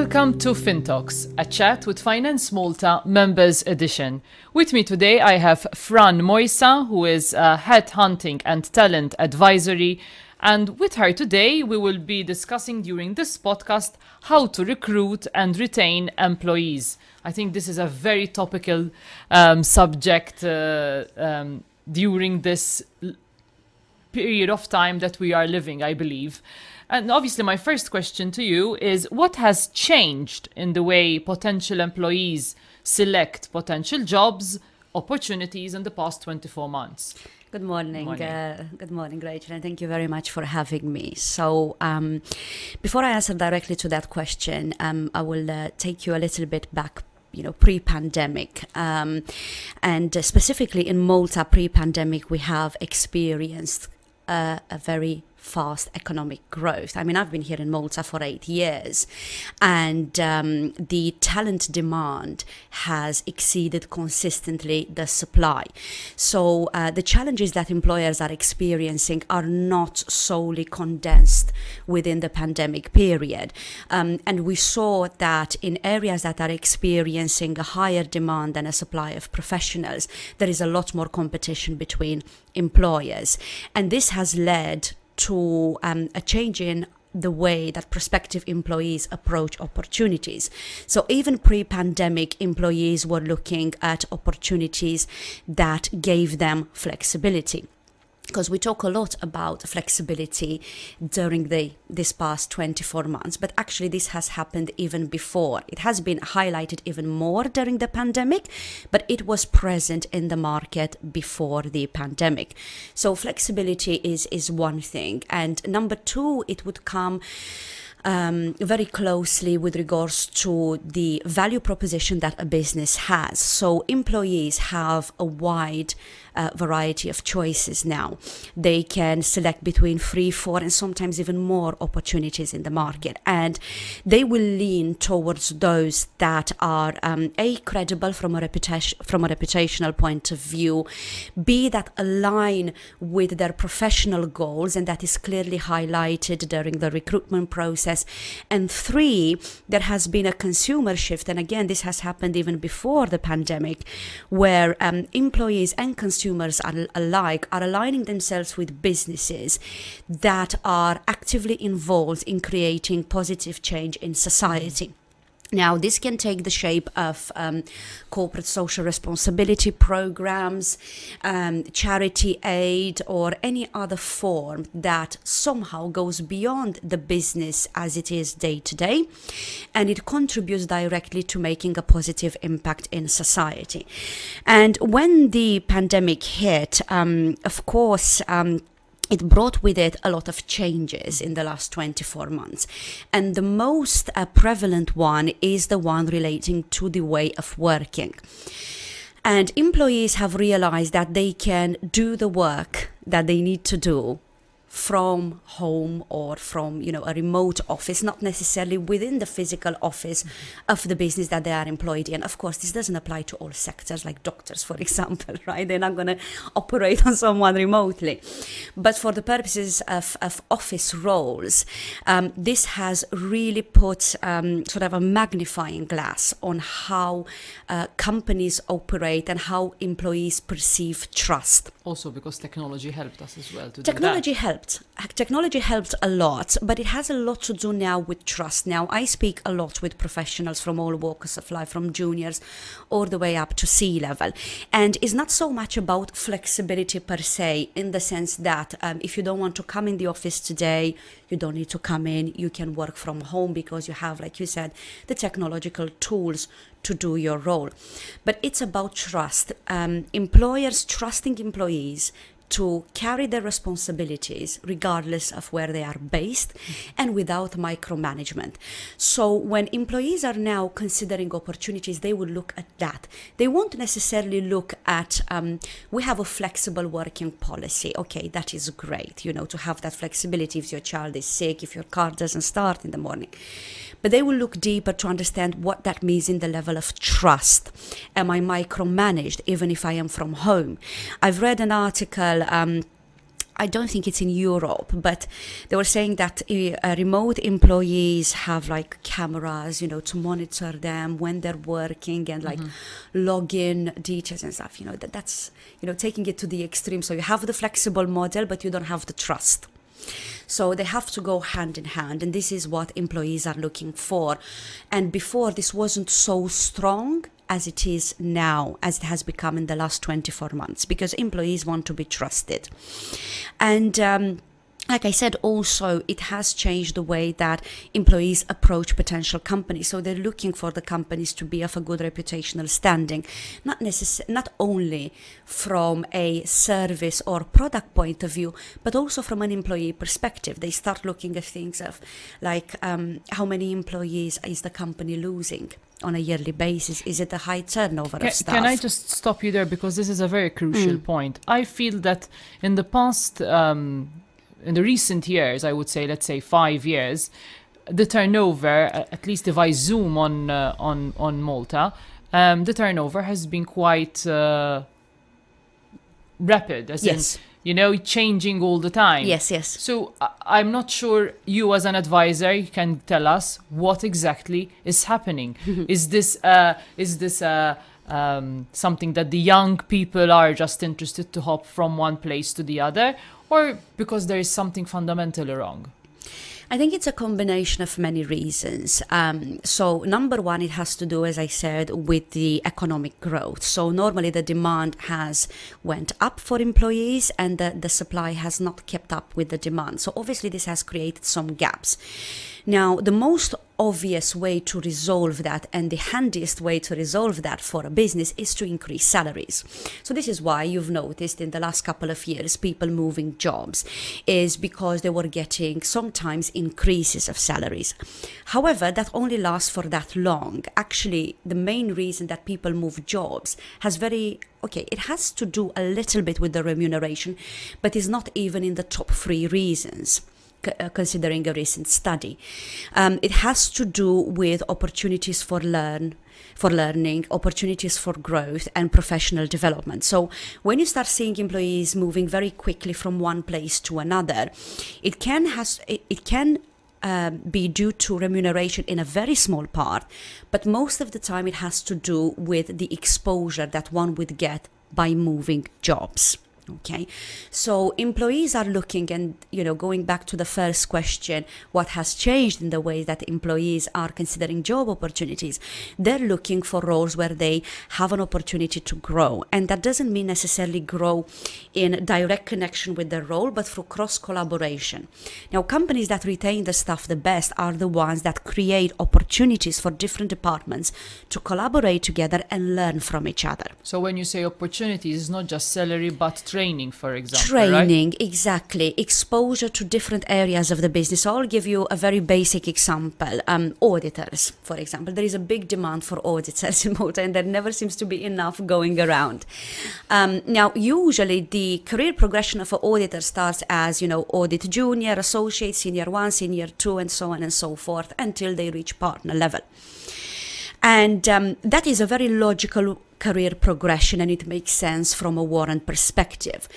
Welcome to FinTalks, a chat with Finance Malta Members Edition. With me today I have Fran Moisa, who is headhunting and talent advisory, and with her today we will be discussing during this podcast how to recruit and retain employees. I think this is a very topical subject during this period of time that we are living, I believe. And obviously, my first question to you is, what has changed in the way potential employees select potential jobs, opportunities in the past 24 months? Good morning. Good morning, Rachel, and thank you very much for having me. So before I answer directly to that question, I will take you a little bit back, pre-pandemic. And specifically in Malta, pre-pandemic, we have experienced a very fast economic growth. I mean, I've been here in Malta for 8 years, and the talent demand has exceeded consistently the supply. So the challenges that employers are experiencing are not solely condensed within the pandemic period. And we saw that in areas that are experiencing a higher demand than a supply of professionals, there is a lot more competition between employers. And this has led to a change in the way that prospective employees approach opportunities. So even pre-pandemic, employees were looking at opportunities that gave them flexibility, because we talk a lot about flexibility during this past 24 months, but actually this has happened even before. It has been highlighted even more during the pandemic, but it was present in the market before the pandemic. So flexibility is one thing. And number two, it would come very closely with regards to the value proposition that a business has. So employees have a wide variety of choices now. They can select between 3, 4, and sometimes even more opportunities in the market. And they will lean towards those that are credible from a reputational point of view, b, that align with their professional goals, and that is clearly highlighted during the recruitment process. And 3, there has been a consumer shift. And again, this has happened even before the pandemic, where employees and consumers alike are aligning themselves with businesses that are actively involved in creating positive change in society. Now, this can take the shape of corporate social responsibility programs, charity aid, or any other form that somehow goes beyond the business as it is day to day, and it contributes directly to making a positive impact in society. And when the pandemic hit, of course, it brought with it a lot of changes in the last 24 months. And the most prevalent one is the one relating to the way of working. And employees have realized that they can do the work that they need to do from home or from a remote office, not necessarily within the physical office of the business that they are employed in. Of course, this doesn't apply to all sectors, like doctors, for example, right? They're not going to operate on someone remotely. But for the purposes of office roles, this has really put sort of a magnifying glass on how companies operate and how employees perceive trust. Also because technology helped us as well to do that. Technology helped a lot, but it has a lot to do now with trust. Now, I speak a lot with professionals from all walks of life, from juniors all the way up to C-level. And it's not so much about flexibility per se, in the sense that if you don't want to come in the office today, you don't need to come in. You can work from home because you have, like you said, the technological tools to do your role. But it's about trust. Employers trusting employees to carry their responsibilities regardless of where they are based and without micromanagement. So when employees are now considering opportunities, they will look at that. They won't necessarily look at, we have a flexible working policy. Okay, that is great, to have that flexibility if your child is sick, if your car doesn't start in the morning. But they will look deeper to understand what that means in the level of trust. Am I micromanaged even if I am from home? I've read an article I don't think it's in Europe, but they were saying that remote employees have like cameras, you know, to monitor them when they're working and like login details and stuff, you know, that's, you know, taking it to the extreme. So you have the flexible model, but you don't have the trust. So they have to go hand in hand, and this is what employees are looking for. And before, this wasn't so strong as it is now, as it has become in the last 24 months, because employees want to be trusted. And like I said, also, it has changed the way that employees approach potential companies. So they're looking for the companies to be of a good reputational standing, not only from a service or product point of view, but also from an employee perspective. They start looking at things of like how many employees is the company losing on a yearly basis? Is it a high turnover of staff? Can I just stop you there, because this is a very crucial point. I feel that in the past... in the recent years, I would say, let's say 5 years, the turnover, at least if I zoom on Malta, the turnover has been quite rapid. As in, you know, changing all the time. Yes, yes. So I'm not sure you as an advisor can tell us what exactly is happening. Is this something that the young people are just interested to hop from one place to the other, or because there is something fundamentally wrong? I think it's a combination of many reasons. So number one, it has to do, as I said, with the economic growth. So normally the demand has went up for employees, and the supply has not kept up with the demand. So obviously this has created some gaps. Now, the most obvious way to resolve that, and the handiest way to resolve that for a business, is to increase salaries. So this is why you've noticed in the last couple of years people moving jobs, is because they were getting sometimes increases of salaries. However, that only lasts for that long. Actually, the main reason that people move jobs has it has to do a little bit with the remuneration, but is not even in the top 3 reasons, considering a recent study. It has to do with opportunities for learning, opportunities for growth and professional development. So when you start seeing employees moving very quickly from one place to another, it can be due to remuneration in a very small part, but most of the time it has to do with the exposure that one would get by moving jobs. Okay, so employees are looking, and, you know, going back to the first question, what has changed in the way that employees are considering job opportunities? They're looking for roles where they have an opportunity to grow. And that doesn't mean necessarily grow in direct connection with their role, but through cross-collaboration. Now, companies that retain the staff the best are the ones that create opportunities for different departments to collaborate together and learn from each other. So when you say opportunities, it's not just salary, but training, for example. Training, right? Exactly. Exposure to different areas of the business. So I'll give you a very basic example. Auditors, for example. There is a big demand for auditors in Malta, and there never seems to be enough going around. Now, usually the career progression of an auditor starts as, you know, audit junior, associate, senior 1, senior 2, and so on and so forth, until they reach partner level. And that is a very logical career progression, and it makes sense from a warrant perspective.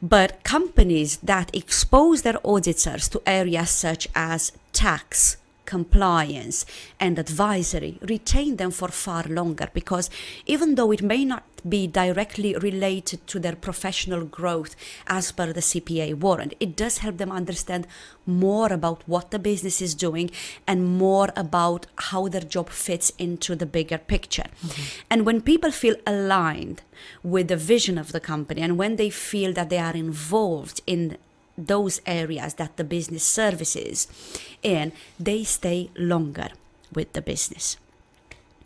But companies that expose their auditors to areas such as tax, compliance, and advisory retain them for far longer, because even though it may not be directly related to their professional growth as per the CPA warrant, it does help them understand more about what the business is doing and more about how their job fits into the bigger picture. Mm-hmm. And when people feel aligned with the vision of the company, and when they feel that they are involved in those areas that the business services in, they stay longer with the business.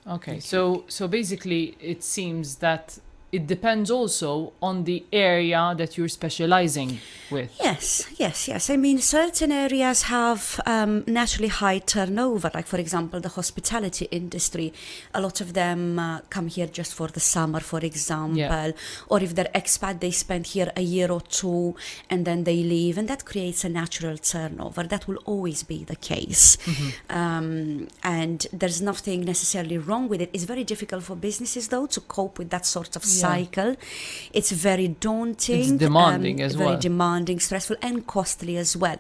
Okay, so basically it seems that it depends also on the area that you're specializing with. Yes. I mean, certain areas have naturally high turnover, like, for example, the hospitality industry. A lot of them come here just for the summer, for example. Yeah. Or if they're expat, they spend here a year or two and then they leave, and that creates a natural turnover. That will always be the case. Mm-hmm. And there's nothing necessarily wrong with it. It's very difficult for businesses, though, to cope with that sort of cycle. It's very daunting. It's demanding as well. Very demanding. demanding, stressful, and costly as well.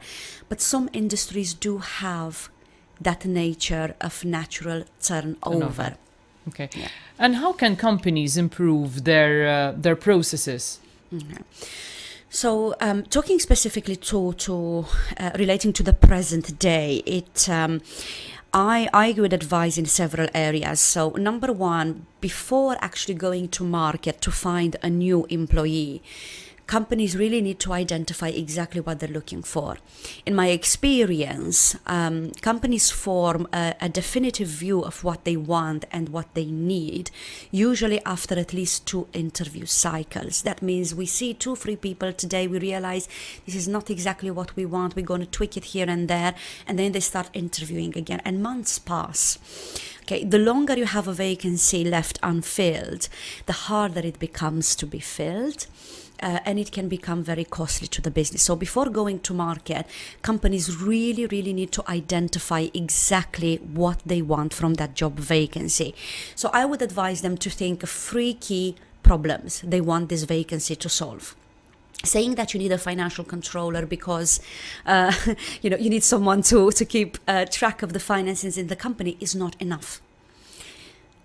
But some industries do have that nature of natural turnover. Okay. Yeah. And how can companies improve their processes? Mm-hmm. So talking specifically to relating to the present day, I would advise in several areas. So number one, before actually going to market to find a new employee, companies really need to identify exactly what they're looking for. In my experience, companies form a definitive view of what they want and what they need, usually after at least 2 interview cycles. That means we see 2-3 people today, we realize this is not exactly what we want, we're going to tweak it here and there, and then they start interviewing again, and months pass. Okay, the longer you have a vacancy left unfilled, the harder it becomes to be filled. And it can become very costly to the business. So before going to market, companies really, really need to identify exactly what they want from that job vacancy. So I would advise them to think of 3 key problems they want this vacancy to solve. Saying that you need a financial controller because you need someone to keep track of the finances in the company is not enough.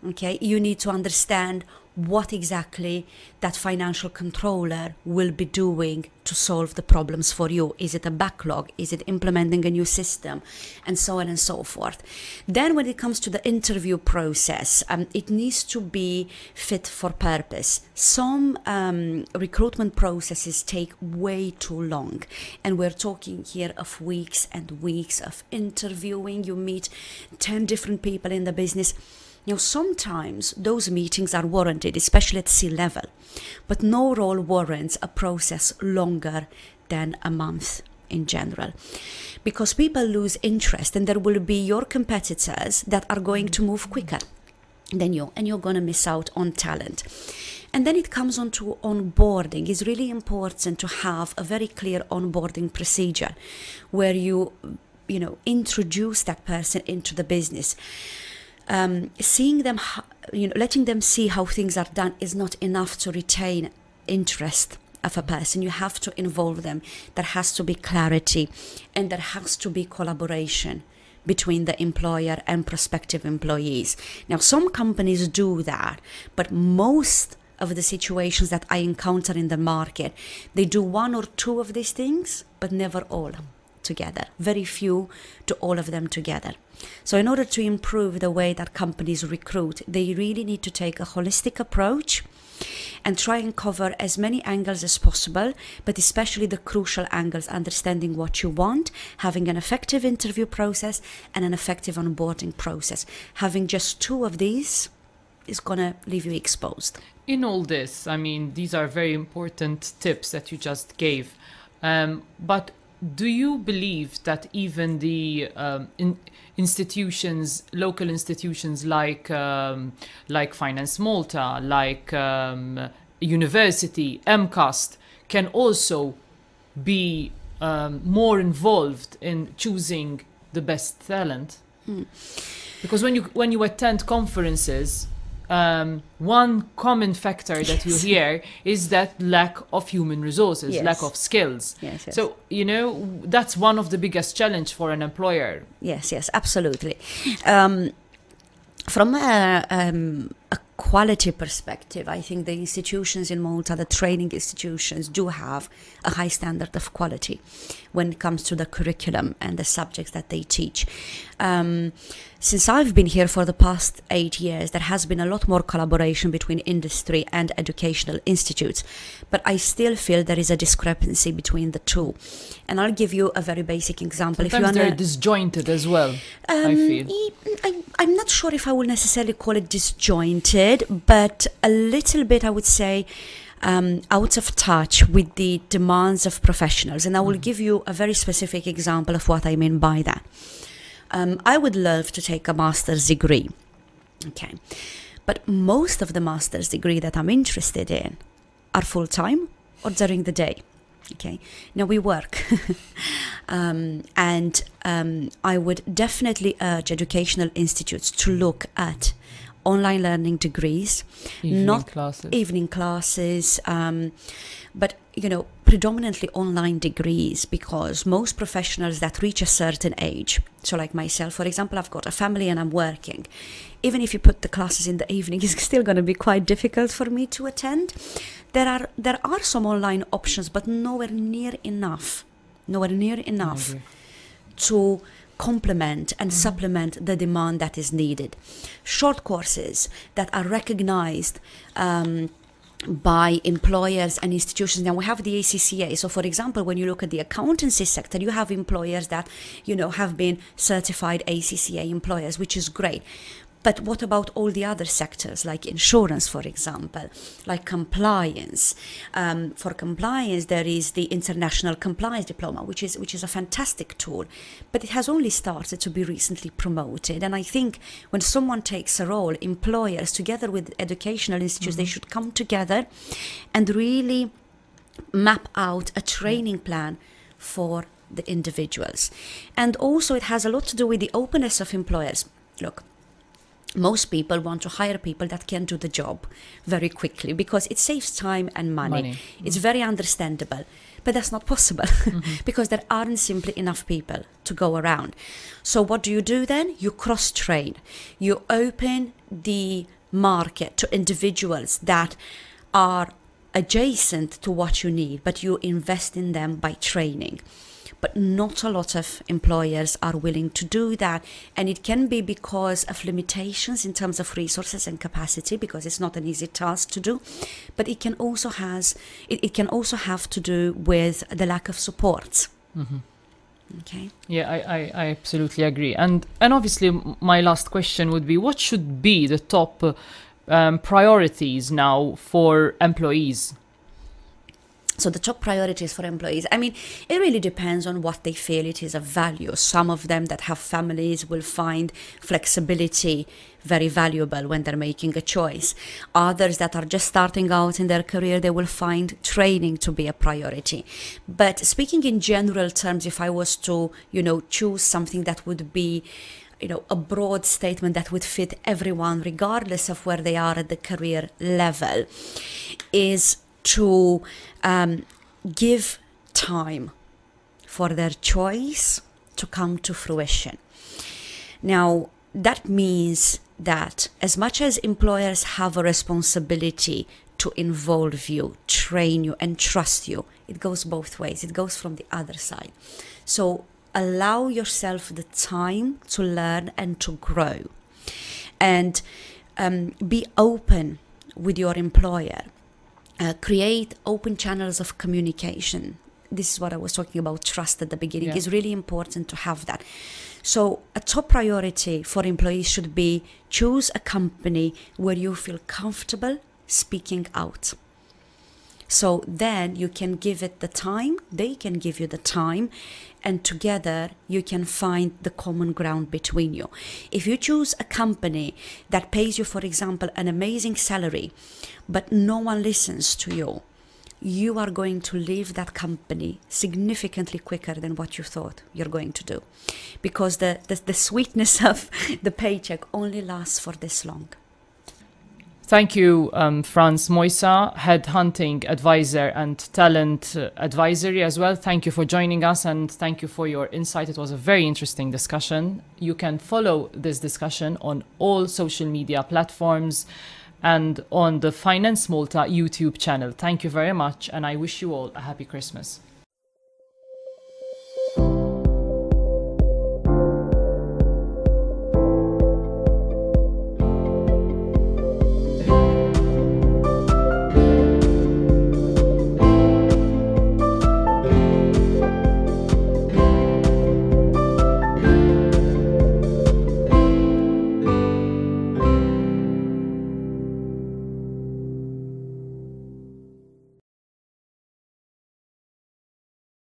Okay, you need to understand what exactly that financial controller will be doing to solve the problems for you. Is it a backlog? Is it implementing a new system? And so on and so forth. Then when it comes to the interview process, it needs to be fit for purpose. Some recruitment processes take way too long. And we're talking here of weeks and weeks of interviewing. You meet 10 different people in the business. Now, sometimes those meetings are warranted, especially at C-level, but no role warrants a process longer than a month in general, because people lose interest and there will be your competitors that are going to move quicker than you, and you're going to miss out on talent. And then it comes on to onboarding. It's really important to have a very clear onboarding procedure where you introduce that person into the business. Seeing them, letting them see how things are done is not enough to retain interest of a person. You have to involve them. There has to be clarity, and there has to be collaboration between the employer and prospective employees. Now, some companies do that, but most of the situations that I encounter in the market, they do 1 or 2 of these things, but never all together, very few to all of them together. So in order to improve the way that companies recruit, they really need to take a holistic approach and try and cover as many angles as possible, but especially the crucial angles, understanding what you want, having an effective interview process and an effective onboarding process. Having just 2 of these is going to leave you exposed. In all this, I mean, these are very important tips that you just gave, but do you believe that even the institutions, local institutions like Finance Malta, like university, MCAST, can also be more involved in choosing the best talent? Mm. Because when you attend conferences, one common factor that you hear is that lack of human resources, yes. Lack of skills. Yes, yes. So, that's one of the biggest challenge for an employer. Yes, yes, absolutely. From a quality perspective, I think the institutions in Malta, the training institutions, do have a high standard of quality when it comes to the curriculum and the subjects that they teach. Since I've been here for the past 8 years, there has been a lot more collaboration between industry and educational institutes, but I still feel there is a discrepancy between the 2. And I'll give you a very basic example. Sometimes they're disjointed as well, I feel. I'm not sure if I will necessarily call it disjointed, but a little bit, I would say, out of touch with the demands of professionals. And I will give you a very specific example of what I mean by that. I would love to take a master's degree, okay? But most of the master's degree that I'm interested in are full-time or during the day, okay? Now, we work. and I would definitely urge educational institutes to look at online learning degrees, evening classes, but predominantly online degrees, because most professionals that reach a certain age, so like myself, for example, I've got a family and I'm working. Even if you put the classes in the evening, it's still going to be quite difficult for me to attend. There are some online options, but nowhere near enough to complement and supplement the demand that is needed. Short courses that are recognized by employers and institutions. Now we have the ACCA. So for example, when you look at the accountancy sector, you have employers that, you know, have been certified ACCA employers, which is great. But what about all the other sectors, like insurance, for example, like compliance? For compliance, there is the International Compliance Diploma, which is a fantastic tool, but it has only started to be recently promoted. And I think when someone takes a role, employers, together with educational institutes, they should come together and really map out a training plan for the individuals. And also, it has a lot to do with the openness of employers. Look, most people want to hire people that can do the job very quickly because it saves time and money. It's very understandable, but that's not possible because there aren't simply enough people to go around. So what do then? You cross-train. You open the market to individuals that are adjacent to what you need, but you invest in them by training. But not a lot of employers are willing to do that. And it can be because of limitations in terms of resources and capacity, because it's not an easy task to do. But it can also have to do with the lack of support. Okay. Yeah, I absolutely agree. And obviously, my last question would be, what should be the top priorities now for employees? So the top priorities for employees, I mean, it really depends on what they feel it is of value. Some of them that have families will find flexibility very valuable when they're making a choice. Others that are just starting out in their career, they will find training to be a priority. But speaking in general terms, if I was to, you know, choose something that would be, you know, a broad statement that would fit everyone, regardless of where they are at the career level, is to give time for their choice to come to fruition. Now, that means that as much as employers have a responsibility to involve you, train you, and trust you, it goes both ways. It goes from the other side. So allow yourself the time to learn and to grow, and be open with your employer. Create open channels of communication. This is what I was talking about, trust at the beginning. It's really important to have that. So a top priority for employees should be, choose a company where you feel comfortable speaking out. So then you can give it the time, they can give you the time, and together you can find the common ground between you. If you choose a company that pays you, for example, an amazing salary, but no one listens to you, you are going to leave that company significantly quicker than what you thought you're going to do. Because the sweetness of the paycheck only lasts for this long. Thank you, Francina Moisa, Headhunting Advisor and Talent Advisory as well. Thank you for joining us, and thank you for your insight. It was a very interesting discussion. You can follow this discussion on all social media platforms and on the Finance Malta YouTube channel. Thank you very much, and I wish you all a happy Christmas.